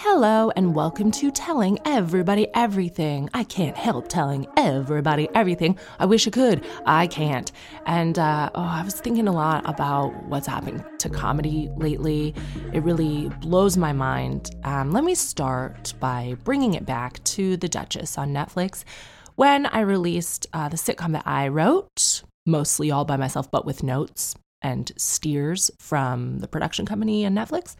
Hello and welcome to Telling Everybody Everything. I can't help telling everybody everything. I wish I could. I can't. And I was thinking a lot about what's happened to comedy lately. It really blows my mind. Let me start by bringing it back to The Duchess on Netflix. When I released the sitcom that I wrote, mostly all by myself but with notes and steers from the production company and Netflix,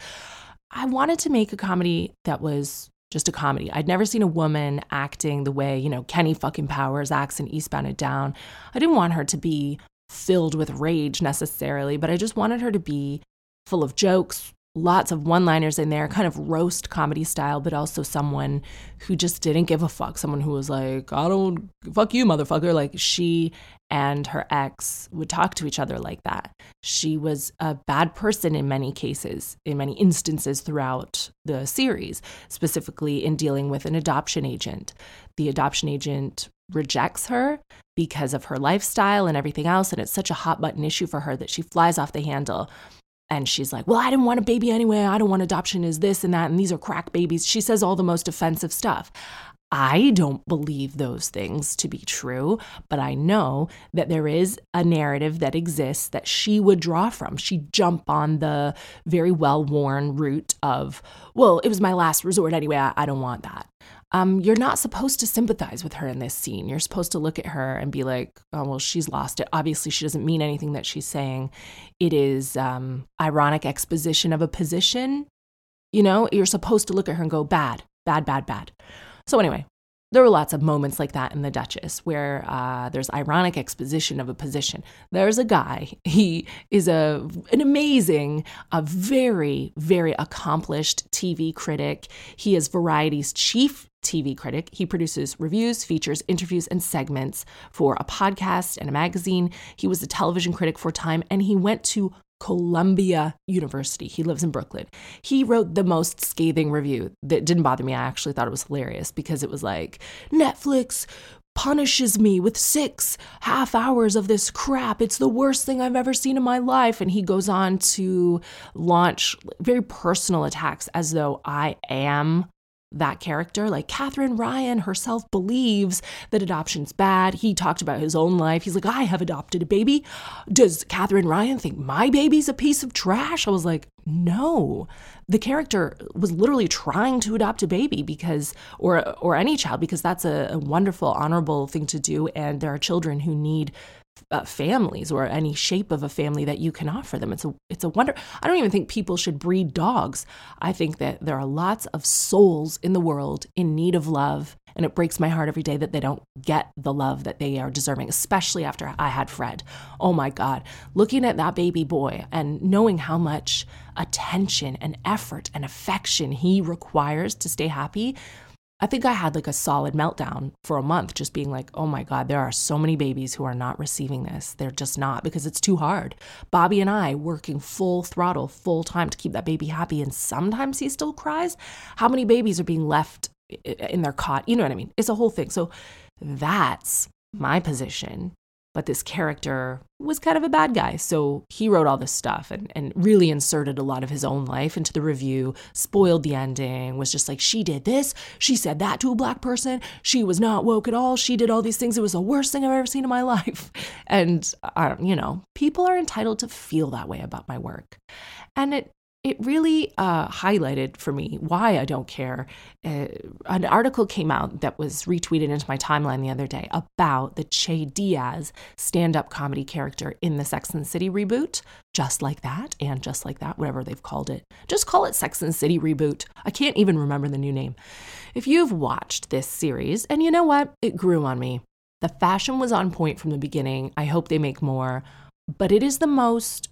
I wanted to make a comedy that was just a comedy. I'd never seen a woman acting the way, Kenny fucking Powers acts in Eastbound and Down. I didn't want her to be filled with rage necessarily, but I just wanted her to be full of jokes, lots of one-liners in there, kind of roast comedy style, but also someone who just didn't give a fuck. Someone who was like, I don't, fuck you, motherfucker. Like, she and her ex would talk to each other like that. She was a bad person in many cases, in many instances throughout the series, specifically in dealing with an adoption agent. The adoption agent rejects her because of her lifestyle and everything else, and it's such a hot button issue for her that she flies off the handle. And she's like, well, I didn't want a baby anyway. I don't want adoption is this and that. And these are crack babies. She says all the most offensive stuff. I don't believe those things to be true. But I know that there is a narrative that exists that she would draw from. She'd jump on the very well-worn route of, well, it was my last resort anyway. I don't want that. You're not supposed to sympathize with her in this scene. You're supposed to look at her and be like, oh, well, she's lost it. Obviously, she doesn't mean anything that she's saying. It is ironic exposition of a position. You're supposed to look at her and go, bad, bad, bad, bad. So anyway, there were lots of moments like that in The Duchess where there's ironic exposition of a position. There's a guy. He is an amazing, a very, very accomplished TV critic. He is Variety's chief TV critic. He produces reviews, features, interviews, and segments for a podcast and a magazine. He was a television critic for Time, and he went to Columbia University. He lives in Brooklyn. He wrote the most scathing review that didn't bother me. I actually thought it was hilarious because it was like, Netflix punishes me with 6.5 hours of this crap. It's the worst thing I've ever seen in my life. And he goes on to launch very personal attacks as though I am that character. Like, Catherine Ryan herself believes that adoption's bad. He talked about his own life. He's like, I have adopted a baby. Does Catherine Ryan think my baby's a piece of trash? I was like, no. The character was literally trying to adopt a baby or any child, because that's a wonderful, honorable thing to do. And there are children who need families or any shape of a family that you can offer them. It's a wonder. I don't even think people should breed dogs. I think that there are lots of souls in the world in need of love, and it breaks my heart every day that they don't get the love that they are deserving, especially after I had Fred. Oh my God. Looking at that baby boy and knowing how much attention and effort and affection he requires to stay happy, I think I had like a solid meltdown for a month, just being like, oh my God, there are so many babies who are not receiving this. They're just not, because it's too hard. Bobby and I working full throttle, full time to keep that baby happy. And sometimes he still cries. How many babies are being left in their cot? You know what I mean? It's a whole thing. So that's my position. But this character was kind of a bad guy. So he wrote all this stuff and really inserted a lot of his own life into the review, spoiled the ending, was just like, she did this, she said that to a black person, she was not woke at all, she did all these things, it was the worst thing I've ever seen in my life. And, people are entitled to feel that way about my work. And it it really highlighted for me why I don't care. An article came out that was retweeted into my timeline the other day about the Che Diaz stand-up comedy character in the Sex and the City reboot, Just Like That, and Just Like That, whatever they've called it. Just call it Sex and the City reboot. I can't even remember the new name. If you've watched this series, and you know what? It grew on me. The fashion was on point from the beginning. I hope they make more. But it is the most,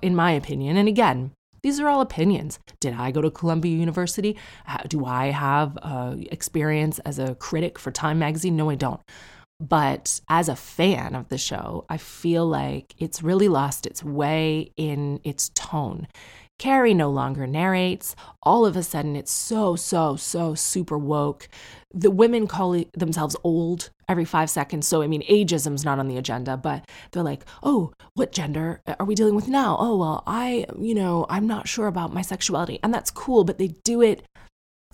in my opinion, and again, these are all opinions. Did I go to Columbia University? Do I have experience as a critic for Time magazine? No, I don't. But as a fan of the show, I feel like it's really lost its way in its tone. Carrie no longer narrates. All of a sudden, it's so super woke. The women call themselves old every 5 seconds. So, I mean, ageism's not on the agenda, but they're like, oh, what gender are we dealing with now? Oh, well, I'm not sure about my sexuality. And that's cool, but they do it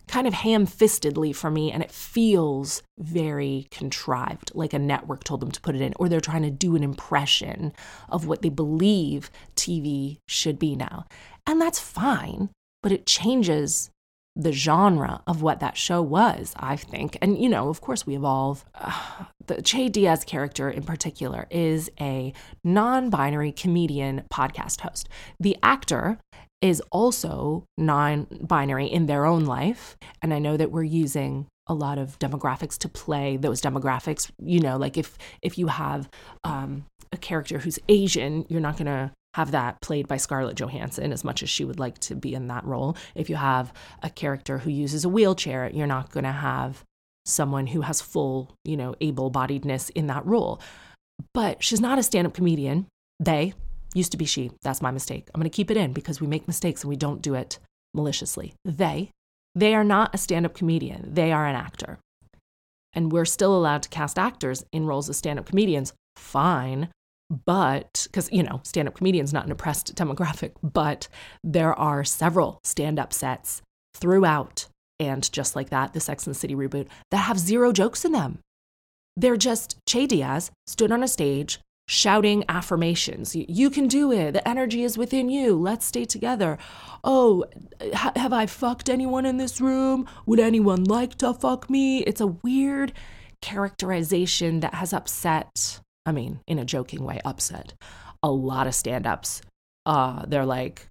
kind of ham-fistedly for me, and it feels very contrived, like a network told them to put it in, or they're trying to do an impression of what they believe TV should be now. And that's fine, but it changes the genre of what that show was, I think. And, you know, of course we evolve. The Che Diaz character in particular is a non-binary comedian podcast host. The actor is also non-binary in their own life. And I know that we're using a lot of demographics to play those demographics. You know, like if you have a character who's Asian, you're not going to have that played by Scarlett Johansson, as much as she would like to be in that role. If you have a character who uses a wheelchair, you're not going to have someone who has full, you know, able-bodiedness in that role. But she's not a stand-up comedian. They used to be she. That's my mistake. I'm going to keep it in because we make mistakes and we don't do it maliciously. They are not a stand-up comedian. They are an actor. And we're still allowed to cast actors in roles as stand-up comedians. Fine. But, because, you know, stand-up comedians, not an oppressed demographic, but there are several stand-up sets throughout, and Just Like That, the Sex and the City reboot, that have zero jokes in them. They're just, Che Diaz stood on a stage shouting affirmations. You can do it. The energy is within you. Let's stay together. Oh, have I fucked anyone in this room? Would anyone like to fuck me? It's a weird characterization that has upset, I mean, in a joking way, upset a lot of stand-ups. They're like,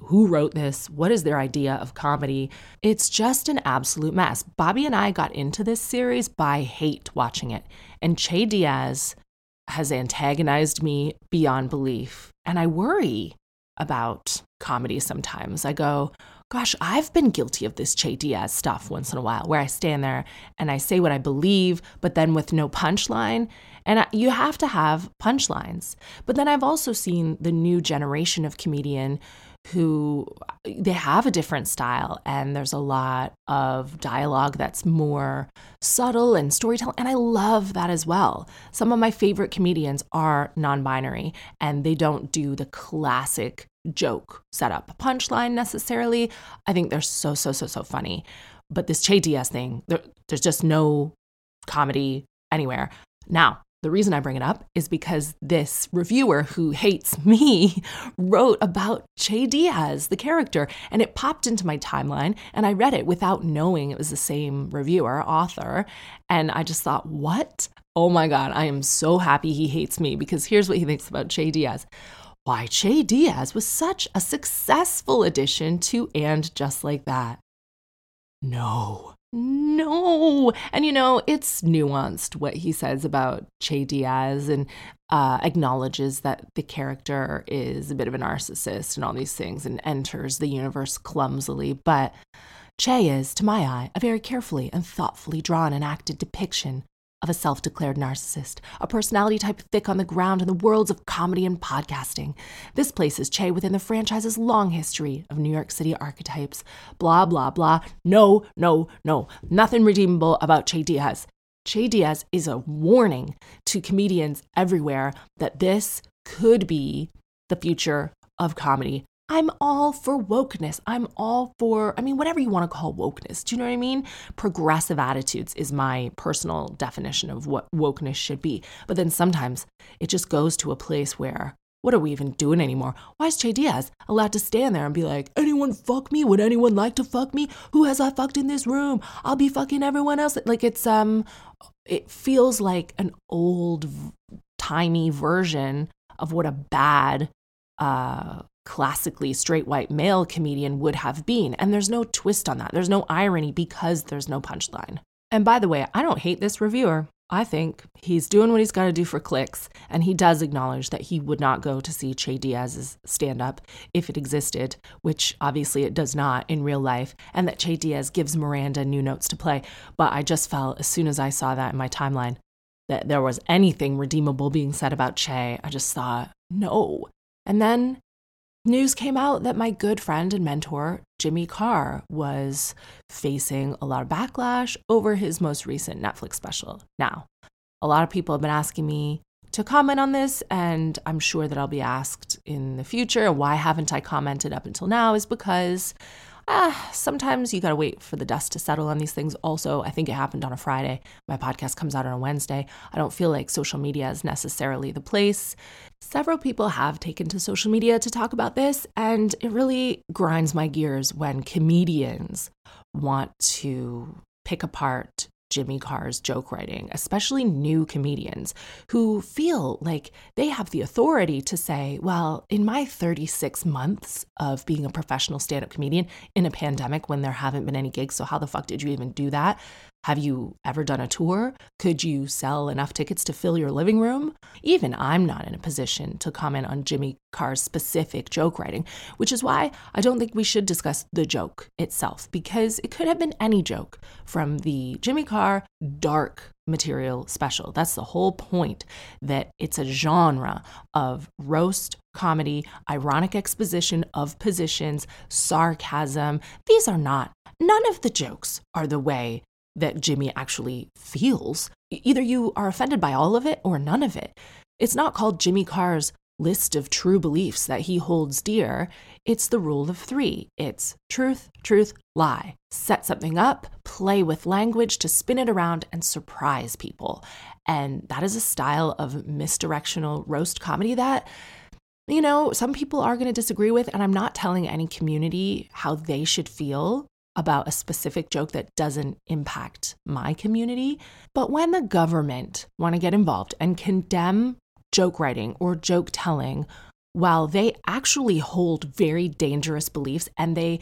who wrote this? What is their idea of comedy? It's just an absolute mess. Bobby and I got into this series by hate watching it. And Che Diaz has antagonized me beyond belief. And I worry about comedy sometimes. I go, gosh, I've been guilty of this Che Diaz stuff once in a while, where I stand there and I say what I believe, but then with no punchline. And you have to have punchlines. But then I've also seen the new generation of comedian who, they have a different style, and there's a lot of dialogue that's more subtle and storytelling, and I love that as well. Some of my favorite comedians are non-binary, and they don't do the classic joke setup punchline necessarily. I think they're so funny. But this Che Diaz thing, there's just no comedy anywhere. Now, the reason I bring it up is because this reviewer who hates me wrote about Che Diaz, the character, and it popped into my timeline, and I read it without knowing it was the same reviewer, author, and I just thought, what? Oh my God, I am so happy he hates me, because here's what he thinks about Che Diaz. Why Che Diaz was such a successful addition to And Just Like That. No. And, you know, it's nuanced what he says about Che Diaz, and acknowledges that the character is a bit of a narcissist and all these things, and enters the universe clumsily. But Che is, to my eye, a very carefully and thoughtfully drawn and acted depiction of a self-declared narcissist, a personality type thick on the ground in the worlds of comedy and podcasting. This places Che within the franchise's long history of New York City archetypes. Blah, blah, blah. No. Nothing redeemable about Che Diaz. Che Diaz is a warning to comedians everywhere that this could be the future of comedy. I'm all for wokeness. I'm all for, I mean, whatever you want to call wokeness. Do you know what I mean? Progressive attitudes is my personal definition of what wokeness should be. But then sometimes it just goes to a place where What are we even doing anymore? Why is Che Diaz allowed to stand there and be like, anyone fuck me? Would anyone like to fuck me? Who has I fucked in this room? I'll be fucking everyone else. Like, it's, it feels like an old, tiny version of what a bad, classically straight white male comedian would have been. And there's no twist on that. There's no irony because there's no punchline. And by the way, I don't hate this reviewer. I think he's doing what he's got to do for clicks, and he does acknowledge that he would not go to see Che Diaz's stand-up if it existed, which obviously it does not in real life, and that Che Diaz gives Miranda new notes to play. But I just felt, as soon as I saw that in my timeline, that there was anything redeemable being said about Che. I just thought, no. And then news came out that my good friend and mentor, Jimmy Carr, was facing a lot of backlash over his most recent Netflix special. Now, a lot of people have been asking me to comment on this, and I'm sure that I'll be asked in the future. Why haven't I commented up until now is because sometimes you gotta wait for the dust to settle on these things. Also, I think it happened on a Friday. My podcast comes out on a Wednesday. I don't feel like social media is necessarily the place. Several people have taken to social media to talk about this, and it really grinds my gears when comedians want to pick apart Jimmy Carr's joke writing, especially new comedians who feel like they have the authority to say, well, in my 36 months of being a professional stand-up comedian in a pandemic when there haven't been any gigs, so how the fuck did you even do that? Have you ever done a tour? Could you sell enough tickets to fill your living room? Even I'm not in a position to comment on Jimmy Carr's specific joke writing, which is why I don't think we should discuss the joke itself, because it could have been any joke from the Jimmy Carr dark material special. That's the whole point, that it's a genre of roast comedy, ironic exposition of positions, sarcasm. These are not, none of the jokes are the way that Jimmy actually feels. Either you are offended by all of it or none of it. It's not called Jimmy Carr's list of true beliefs that he holds dear. It's the rule of three. It's truth, truth, lie. Set something up, play with language to spin it around and surprise people. And that is a style of misdirectional roast comedy that, you know, some people are going to disagree with, and I'm not telling any community how they should feel about a specific joke that doesn't impact my community. But when the government want to get involved and condemn joke writing or joke telling, while they actually hold very dangerous beliefs and they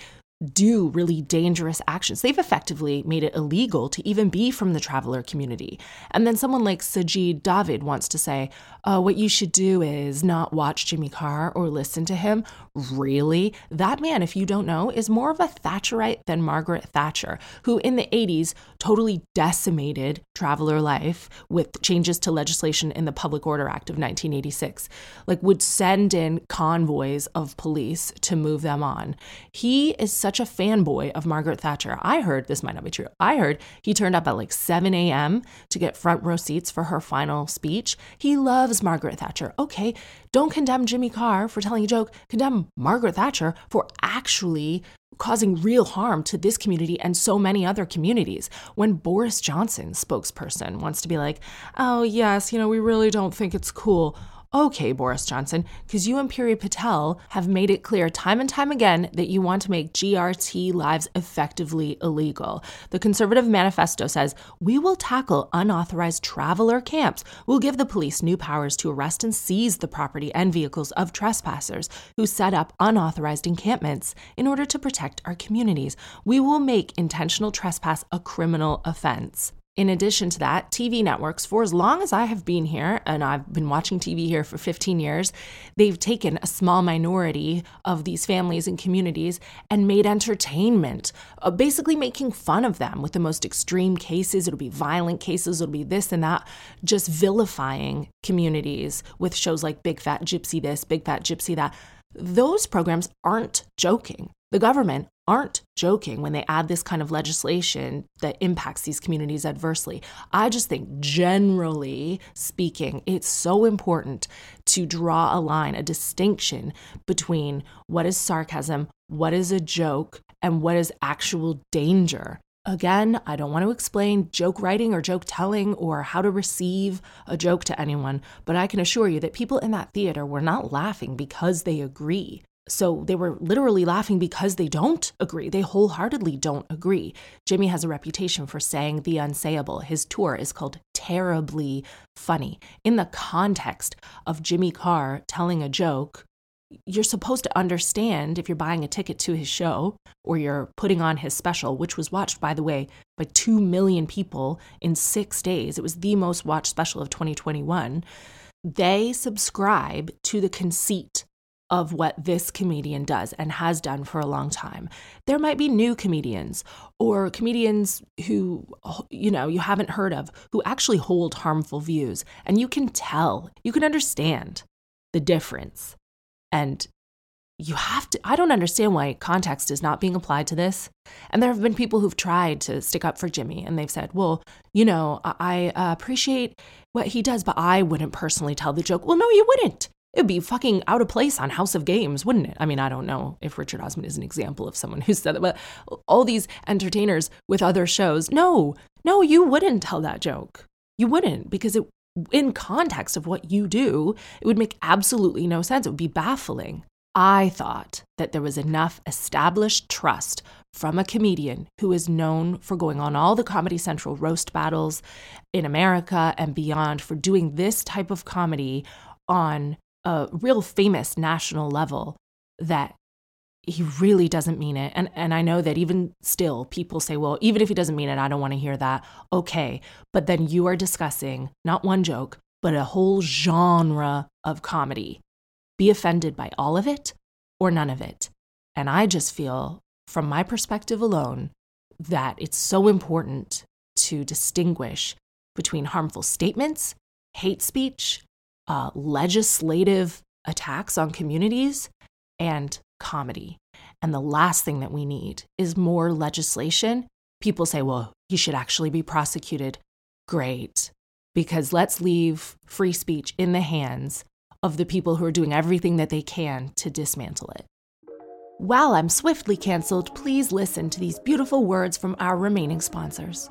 do really dangerous actions, they've effectively made it illegal to even be from the traveler community. And then someone like Sajid Javid wants to say, oh, what you should do is not watch Jimmy Carr or listen to him. Really? That man, if you don't know, is more of a Thatcherite than Margaret Thatcher, who in the 80s totally decimated traveler life with changes to legislation in the Public Order Act of 1986, like would send in convoys of police to move them on. He is such a fanboy of Margaret Thatcher. I heard, this might not be true, I heard he turned up at like 7 a.m. to get front row seats for her final speech. He loves Margaret Thatcher. Okay, don't condemn Jimmy Carr for telling a joke. Condemn Margaret Thatcher for actually causing real harm to this community and so many other communities. When Boris Johnson, spokesperson, wants to be like, oh yes, you know, we really don't think it's cool. Okay, Boris Johnson, because you and Priya Patel have made it clear time and time again that you want to make GRT lives effectively illegal. The Conservative Manifesto says, we will tackle unauthorized traveler camps. We'll give the police new powers to arrest and seize the property and vehicles of trespassers who set up unauthorized encampments in order to protect our communities. We will make intentional trespass a criminal offense. In addition to that, TV networks, for as long as I have been here, and I've been watching TV here for 15 years, they've taken a small minority of these families and communities and made entertainment, basically making fun of them with the most extreme cases. It'll be violent cases, it'll be this and that, just vilifying communities with shows like Big Fat Gypsy this, Big Fat Gypsy that. Those programs aren't joking. The government aren't joking when they add this kind of legislation that impacts these communities adversely. I just think, generally speaking, it's so important to draw a line, a distinction between what is sarcasm, what is a joke, and what is actual danger Again, I don't want to explain joke writing or joke telling or how to receive a joke to anyone, but I can assure you that people in that theater were not laughing because they agree. So they were literally laughing because they don't agree. They wholeheartedly don't agree. Jimmy has a reputation for saying the unsayable. His tour is called Terribly Funny. In the context of Jimmy Carr telling a joke, you're supposed to understand if you're buying a ticket to his show or you're putting on his special, which was watched, by the way, by 2 million people in 6 days. It was the most watched special of 2021. They subscribe to the conceit of what this comedian does and has done for a long time. There might be new comedians or comedians who, you know, you haven't heard of, who actually hold harmful views. And you can tell, you can understand the difference. And you have to, I don't understand why context is not being applied to this. And there have been people who've tried to stick up for Jimmy and they've said, well, you know, I appreciate what he does, but I wouldn't personally tell the joke. Well, no, you wouldn't. It'd be fucking out of place on House of Games, wouldn't it? I mean, I don't know if Richard Osman is an example of someone who said that, but all these entertainers with other shows, no, you wouldn't tell that joke. You wouldn't, because it, in context of what you do, it would make absolutely no sense. It would be baffling. I thought that there was enough established trust from a comedian who is known for going on all the Comedy Central roast battles in America and beyond, for doing this type of comedy on a real famous national level, that he really doesn't mean it. And I know that even still people say, well, even if he doesn't mean it, I don't want to hear that. Okay, but then you are discussing not one joke, but a whole genre of comedy. Be offended by all of it or none of it. And I just feel, from my perspective alone, that it's so important to distinguish between harmful statements, hate speech, legislative attacks on communities, and comedy. And the last thing that we need is more legislation. People say, well, he should actually be prosecuted. Great. Because let's leave free speech in the hands of the people who are doing everything that they can to dismantle it. While I'm swiftly canceled, please listen to these beautiful words from our remaining sponsors.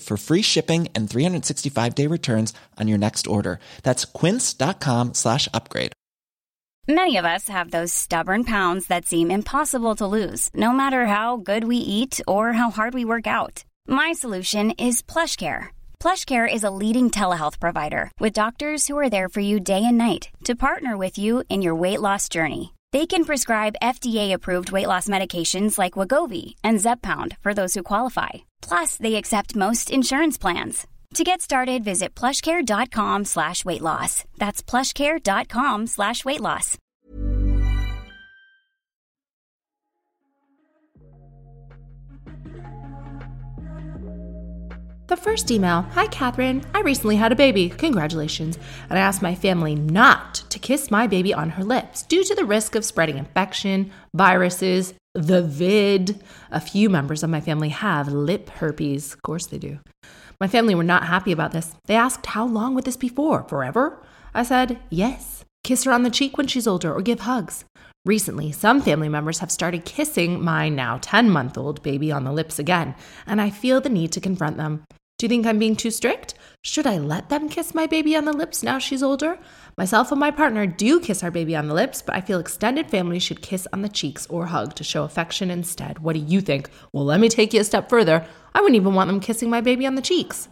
for free shipping and 365-day returns on your next order. That's quince.com/upgrade. Many of us have those stubborn pounds that seem impossible to lose, no matter how good we eat or how hard we work out. My solution is PlushCare. PlushCare is a leading telehealth provider with doctors who are there for you day and night to partner with you in your weight loss journey. They can prescribe FDA-approved weight loss medications like Wegovy and Zepbound for those who qualify. Plus, they accept most insurance plans. To get started, visit plushcare.com/weightloss. That's plushcare.com/weightloss. The first email, "Hi Catherine, I recently had a baby, congratulations, and I asked my family not to kiss my baby on her lips due to the risk of spreading infection, viruses, the vid. A few members of my family have lip herpes." Of course they do. "My family were not happy about this. They asked, how long would this be for? Forever? I said, yes. Kiss her on the cheek when she's older or give hugs. Recently, some family members have started kissing my now 10-month-old baby on the lips again, and I feel the need to confront them. Do you think I'm being too strict? Should I let them kiss my baby on the lips now she's older? Myself and my partner do kiss our baby on the lips, but I feel extended family should kiss on the cheeks or hug to show affection instead. What do you think?" Well, let me take you a step further. I wouldn't even want them kissing my baby on the cheeks.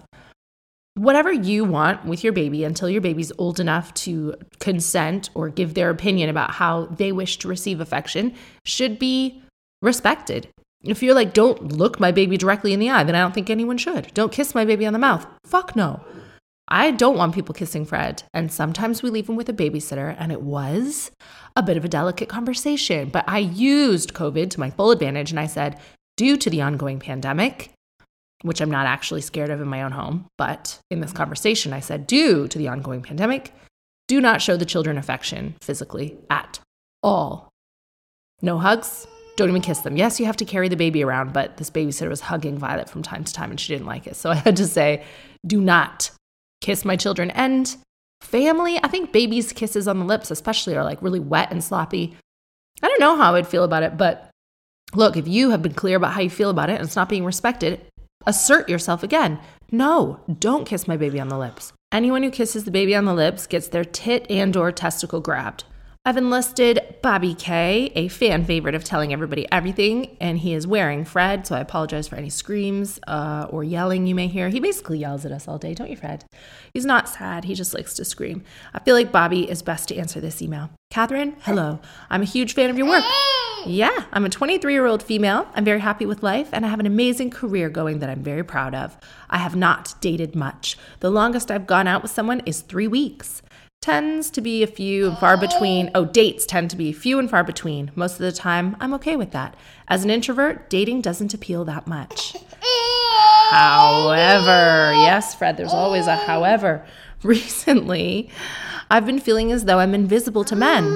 Whatever you want with your baby until your baby's old enough to consent or give their opinion about how they wish to receive affection should be respected. If you're like, don't look my baby directly in the eye, then I don't think anyone should. Don't kiss my baby on the mouth. Fuck no. I don't want people kissing Fred, and sometimes we leave him with a babysitter, and it was a bit of a delicate conversation. But I used COVID to my full advantage, and I said, due to the ongoing pandemic, which I'm not actually scared of in my own home, but in this conversation, I said, due to the ongoing pandemic, do not show the children affection physically at all. No hugs. Don't even kiss them. Yes, you have to carry the baby around, but this babysitter was hugging Violet from time to time, and she didn't like it. So I had to say, do not kiss my children. And family, I think babies' kisses on the lips especially are like really wet and sloppy. I don't know how I would feel about it, but look, if you have been clear about how you feel about it and it's not being respected, assert yourself again. No, don't kiss my baby on the lips. Anyone who kisses the baby on the lips gets their tit and/or testicle grabbed. I've enlisted Bobby K., a fan favorite of Telling Everybody Everything, and he is wearing Fred, so I apologize for any screams or yelling you may hear. He basically yells at us all day, don't you, Fred? He's not sad. He just likes to scream. I feel like Bobby is best to answer this email. Catherine, hello. I'm a huge fan of your work. Yeah, I'm a 23-year-old female. I'm very happy with life, and I have an amazing career going that I'm very proud of. I have not dated much. The longest I've gone out with someone is 3 weeks. Tends to be a few and far between. Dates tend to be few and far between. Most of the time, I'm okay with that. As an introvert, dating doesn't appeal that much. However, yes, Fred, there's always a however. Recently, I've been feeling as though I'm invisible to men.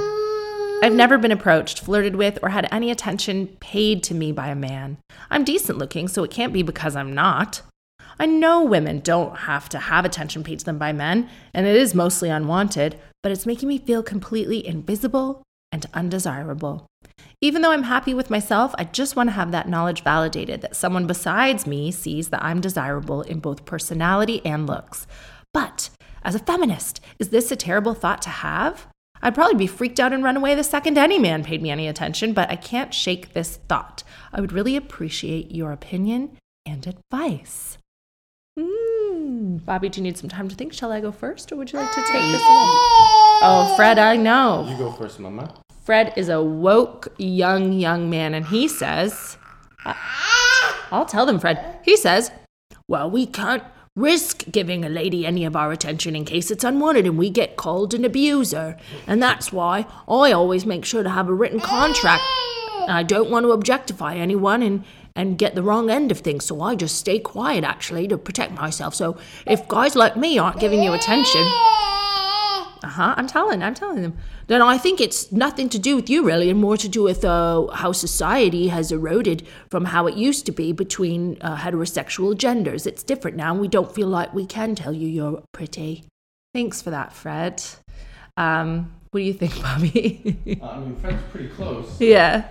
I've never been approached, flirted with, or had any attention paid to me by a man. I'm decent looking, so it can't be because I'm not. I know women don't have to have attention paid to them by men, and it is mostly unwanted, but it's making me feel completely invisible and undesirable. Even though I'm happy with myself, I just want to have that knowledge validated that someone besides me sees that I'm desirable in both personality and looks. But as a feminist, is this a terrible thought to have? I'd probably be freaked out and run away the second any man paid me any attention, but I can't shake this thought. I would really appreciate your opinion and advice. Bobby, do you need some time to think? Shall I go first, or would you like to take this one? Oh, Fred, I know. You go first, Mama. Fred is a woke young man, and he says, I'll tell them, Fred. He says, well, we can't risk giving a lady any of our attention in case it's unwanted and we get called an abuser. And that's why I always make sure to have a written contract. I don't want to objectify anyone and get the wrong end of things, so I just stay quiet, actually, to protect myself. So if guys like me aren't giving you attention, I'm telling them, then I think it's nothing to do with you, really, and more to do with how society has eroded from how it used to be between heterosexual genders. It's different now, and we don't feel like we can tell you you're pretty. Thanks for that, Fred. What do you think, Bobby? I mean, Fred's pretty close. Yeah.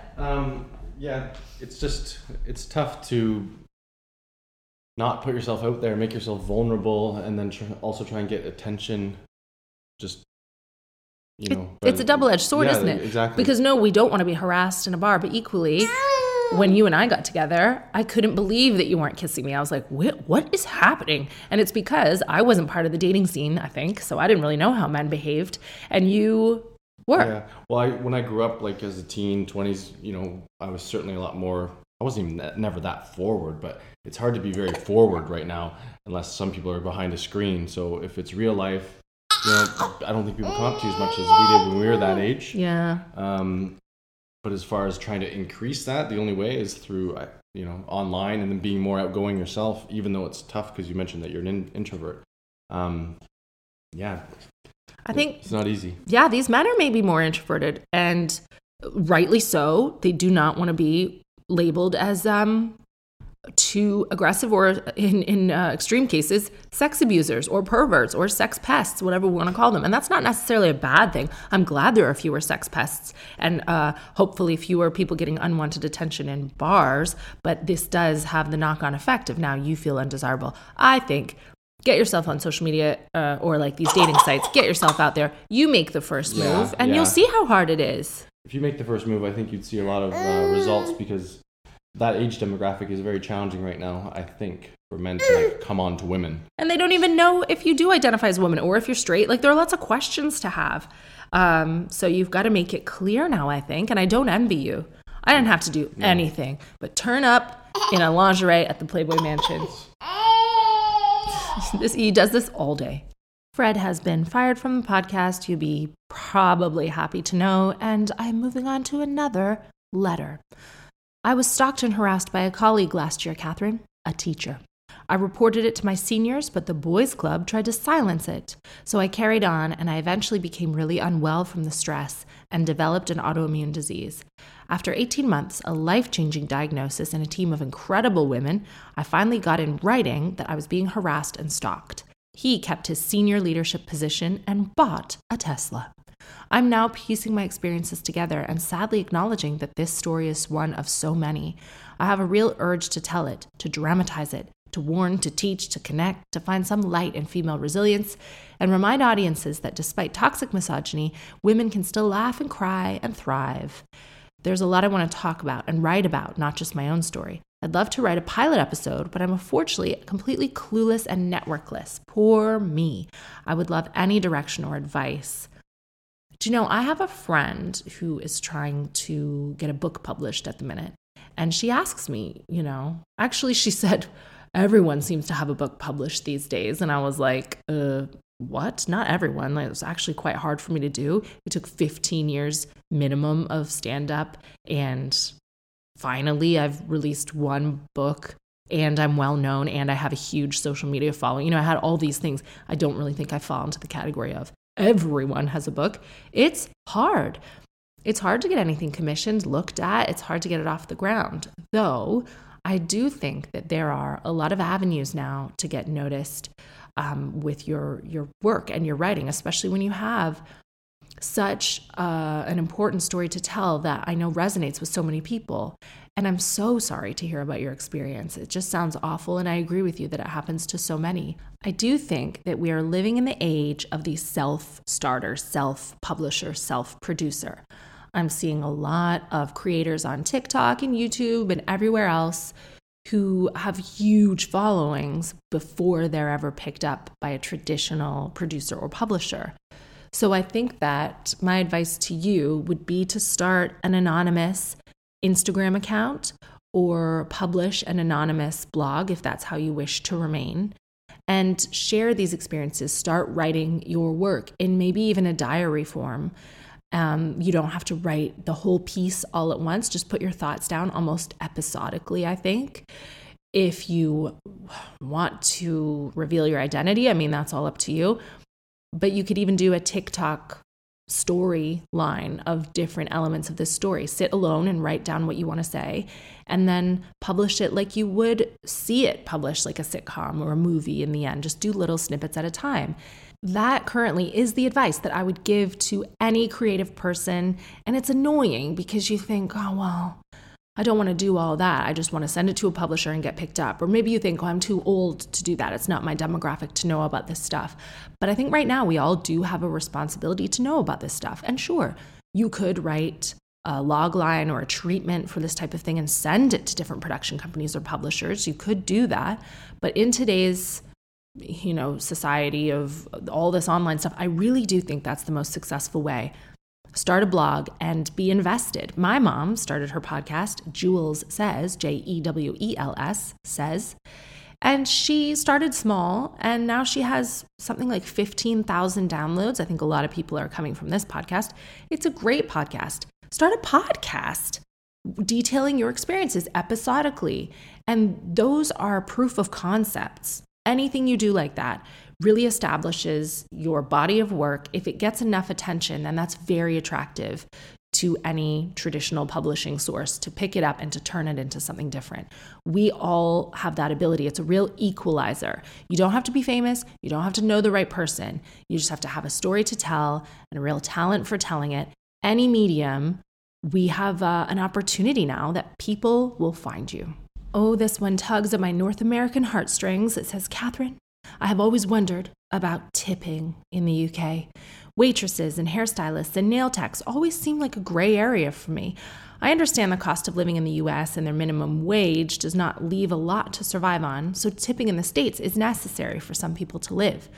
Yeah, it's tough to not put yourself out there, make yourself vulnerable, and then also try and get attention. Just, you know. It's a double-edged sword, isn't it? Exactly. Because no, we don't want to be harassed in a bar, but equally, when you and I got together, I couldn't believe that you weren't kissing me. I was like, what is happening? And it's because I wasn't part of the dating scene, I think, so I didn't really know how men behaved, and you... Work. Yeah. Well, when I grew up, like as a teen, 20s, you know, I was certainly a lot more. I wasn't even never that forward, but it's hard to be very forward right now unless some people are behind a screen. So if it's real life, you know, I don't think people come up to you as much as we did when we were that age. Yeah. But as far as trying to increase that, the only way is through, you know, online and then being more outgoing yourself, even though it's tough because you mentioned that you're an introvert. Yeah. I think it's not easy. Yeah, these men are maybe more introverted, and rightly so. They do not want to be labeled as too aggressive, or in extreme cases, sex abusers or perverts or sex pests, whatever we want to call them. And that's not necessarily a bad thing. I'm glad there are fewer sex pests and hopefully fewer people getting unwanted attention in bars. But this does have the knock-on effect of now you feel undesirable. I think. Get yourself on social media or like these dating sites. Get yourself out there. You make the first move, and you'll see how hard it is. If you make the first move, I think you'd see a lot of results, because that age demographic is very challenging right now, I think, for men to like, come on to women. And they don't even know if you do identify as a woman or if you're straight. Like, there are lots of questions to have. So you've got to make it clear now, I think, and I don't envy you. I didn't have to do anything but turn up in a lingerie at the Playboy Mansion. He does this all day. Fred has been fired from the podcast, you'll be probably happy to know, and I'm moving on to another letter. I was stalked and harassed by a colleague last year, Catherine, a teacher. I reported it to my seniors, but the boys' club tried to silence it. So I carried on, and I eventually became really unwell from the stress and developed an autoimmune disease. After 18 months, a life-changing diagnosis, and a team of incredible women, I finally got in writing that I was being harassed and stalked. He kept his senior leadership position and bought a Tesla. I'm now piecing my experiences together and sadly acknowledging that this story is one of so many. I have a real urge to tell it, to dramatize it, to warn, to teach, to connect, to find some light in female resilience, and remind audiences that despite toxic misogyny, women can still laugh and cry and thrive. There's a lot I want to talk about and write about, not just my own story. I'd love to write a pilot episode, but I'm unfortunately completely clueless and networkless. Poor me. I would love any direction or advice. Do you know, I have a friend who is trying to get a book published at the minute, and she asks me, you know, actually she said, everyone seems to have a book published these days. And I was like, what? Not everyone. Like, it was actually quite hard for me to do. It took 15 years minimum of stand-up. And finally, I've released one book and I'm well known and I have a huge social media following. You know, I had all these things. I don't really think I fall into the category of everyone has a book. It's hard. It's hard to get anything commissioned, looked at. It's hard to get it off the ground, though. I do think that there are a lot of avenues now to get noticed with your work and your writing, especially when you have such an important story to tell that I know resonates with so many people. And I'm so sorry to hear about your experience. It just sounds awful, and I agree with you that it happens to so many. I do think that we are living in the age of the self-starter, self-publisher, self-producer. I'm seeing a lot of creators on TikTok and YouTube and everywhere else who have huge followings before they're ever picked up by a traditional producer or publisher. So I think that my advice to you would be to start an anonymous Instagram account or publish an anonymous blog if that's how you wish to remain. And share these experiences, start writing your work in maybe even a diary form. You don't have to write the whole piece all at once. Just put your thoughts down almost episodically, I think. If you want to reveal your identity, I mean, that's all up to you. But you could even do a TikTok story line of different elements of this story. Sit alone and write down what you want to say, and then publish it like you would see it published, like a sitcom or a movie in the end. Just do little snippets at a time. That currently is the advice that I would give to any creative person. And it's annoying because you think, oh, well, I don't want to do all that. I just want to send it to a publisher and get picked up. Or maybe you think, oh, I'm too old to do that. It's not my demographic to know about this stuff. But I think right now we all do have a responsibility to know about this stuff. And sure, you could write a log line or a treatment for this type of thing and send it to different production companies or publishers. You could do that. But in today's society of all this online stuff, I really do think that's the most successful way. Start a blog and be invested. My mom started her podcast, Jewels Says, Jewels Says, and she started small, and now she has something like 15,000 downloads. I think a lot of people are coming from this podcast. It's a great podcast. Start a podcast detailing your experiences episodically, and those are proof of concepts. Anything you do like that really establishes your body of work. If it gets enough attention, then that's very attractive to any traditional publishing source to pick it up and to turn it into something different. We all have that ability. It's a real equalizer. You don't have to be famous. You don't have to know the right person. You just have to have a story to tell and a real talent for telling it. Any medium, we have an opportunity now that people will find you. Oh, this one tugs at my North American heartstrings. It says, Catherine, I have always wondered about tipping in the UK. Waitresses and hairstylists and nail techs always seem like a gray area for me. I understand the cost of living in the US and their minimum wage does not leave a lot to survive on, so tipping in the States is necessary for some people to live.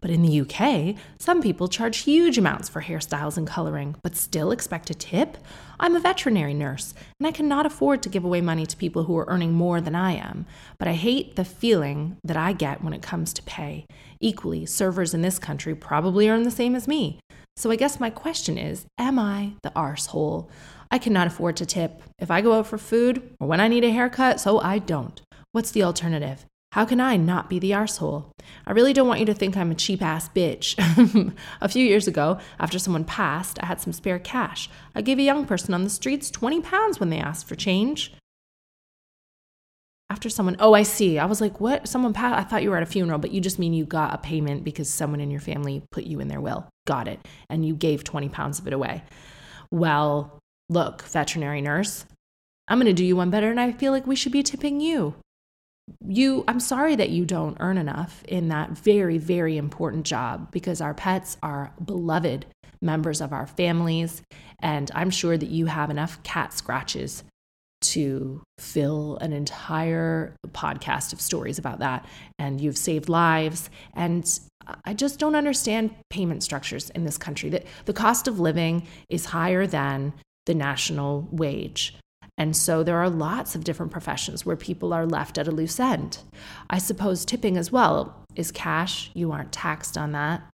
But in the UK, some people charge huge amounts for hairstyles and colouring, but still expect a tip? I'm a veterinary nurse, and I cannot afford to give away money to people who are earning more than I am. But I hate the feeling that I get when it comes to pay. Equally, servers in this country probably earn the same as me. So I guess my question is, am I the arsehole? I cannot afford to tip. If I go out for food, or when I need a haircut, so I don't. What's the alternative? How can I not be the arsehole? I really don't want you to think I'm a cheap-ass bitch. A few years ago, after someone passed, I had some spare cash. I gave a young person on the streets £20 when they asked for change. After someone, oh, I see. I was like, what? Someone passed? I thought you were at a funeral, but you just mean you got a payment because someone in your family put you in their will. Got it. And you gave £20 of it away. Well, look, veterinary nurse, I'm going to do you one better, and I feel like we should be tipping you. I'm sorry that you don't earn enough in that very, very important job, because our pets are beloved members of our families, and I'm sure that you have enough cat scratches to fill an entire podcast of stories about that, and you've saved lives. And I just don't understand payment structures in this country. The cost of living is higher than the national wage. And so there are lots of different professions where people are left at a loose end. I suppose tipping as well is cash. You aren't taxed on that.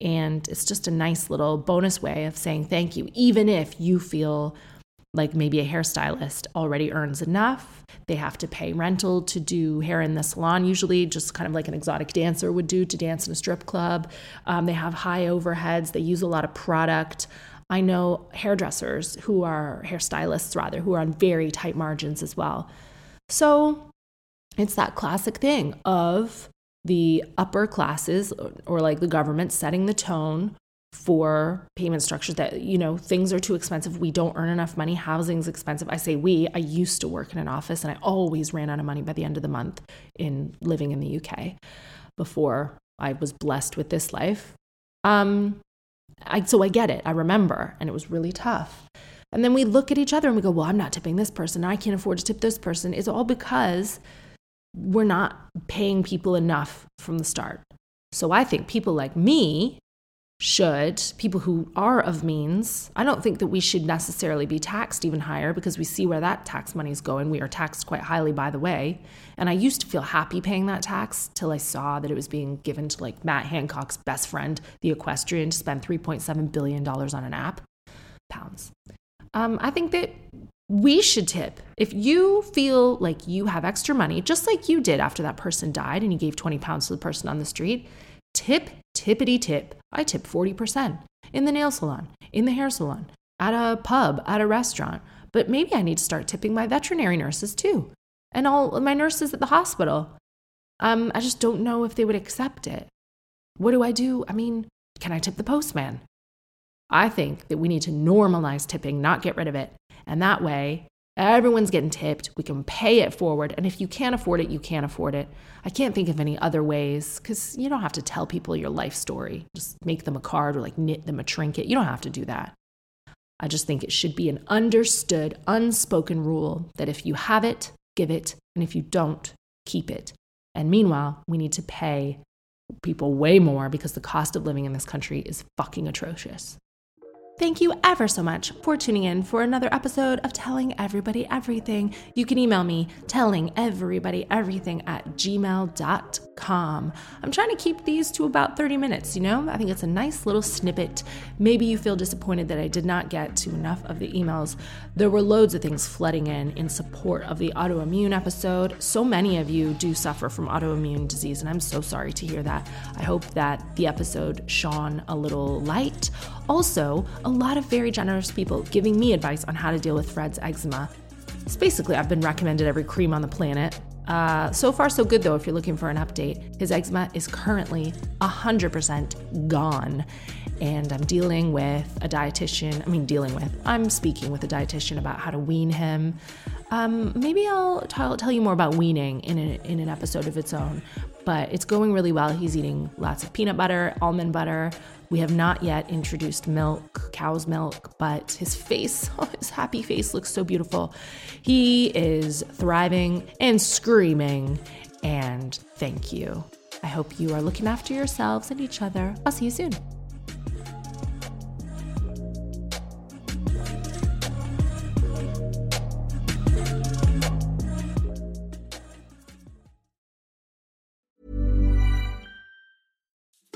And it's just a nice little bonus way of saying thank you, even if you feel like maybe a hairstylist already earns enough. They have to pay rental to do hair in the salon, usually just kind of like an exotic dancer would do to dance in a strip club. They have high overheads. They use a lot of product. I know hairdressers who are on very tight margins as well. So it's that classic thing of the upper classes or like the government setting the tone for payment structures that, you know, things are too expensive. We don't earn enough money. Housing's expensive. I say we. I used to work in an office and I always ran out of money by the end of the month in living in the UK before I was blessed with this life. So I get it. I remember. And it was really tough. And then we look at each other and we go, well, I'm not tipping this person. I can't afford to tip this person. It's all because we're not paying people enough from the start. So I think people like me people who are of means, I don't think that we should necessarily be taxed even higher, because we see where that tax money is going. We are taxed quite highly, by the way. And I used to feel happy paying that tax till I saw that it was being given to like Matt Hancock's best friend, the equestrian, to spend $3.7 billion on an app. Pounds. I think that we should tip. If you feel like you have extra money, just like you did after that person died and you gave £20 to the person on the street, tip. I tip 40% in the nail salon, in the hair salon, at a pub, at a restaurant. But maybe I need to start tipping my veterinary nurses too, and all my nurses at the hospital. I just don't know if they would accept it. What do? I mean, can I tip the postman? I think that we need to normalize tipping, not get rid of it. And that way, everyone's getting tipped. We can pay it forward. And if you can't afford it, you can't afford it. I can't think of any other ways, because you don't have to tell people your life story. Just make them a card or like knit them a trinket. You don't have to do that. I just think it should be an understood, unspoken rule that if you have it, give it. And if you don't, keep it. And meanwhile, we need to pay people way more, because the cost of living in this country is fucking atrocious. Thank you ever so much for tuning in for another episode of Telling Everybody Everything. You can email me, tellingeverybodyeverything @gmail.com. I'm trying to keep these to about 30 minutes, you know? I think it's a nice little snippet. Maybe you feel disappointed that I did not get to enough of the emails. There were loads of things flooding in support of the autoimmune episode. So many of you do suffer from autoimmune disease, and I'm so sorry to hear that. I hope that the episode shone a little light. Also, a lot of very generous people giving me advice on how to deal with Fred's eczema. It's basically, I've been recommended every cream on the planet. So far, so good, though, if you're looking for an update. His eczema is currently 100% gone. And I'm I'm speaking with a dietitian about how to wean him. Maybe I'll tell you more about weaning in an episode of its own. But it's going really well. He's eating lots of peanut butter, almond butter. We have not yet introduced milk, cow's milk, but his face, his happy face looks so beautiful. He is thriving and screaming, and thank you. I hope you are looking after yourselves and each other. I'll see you soon.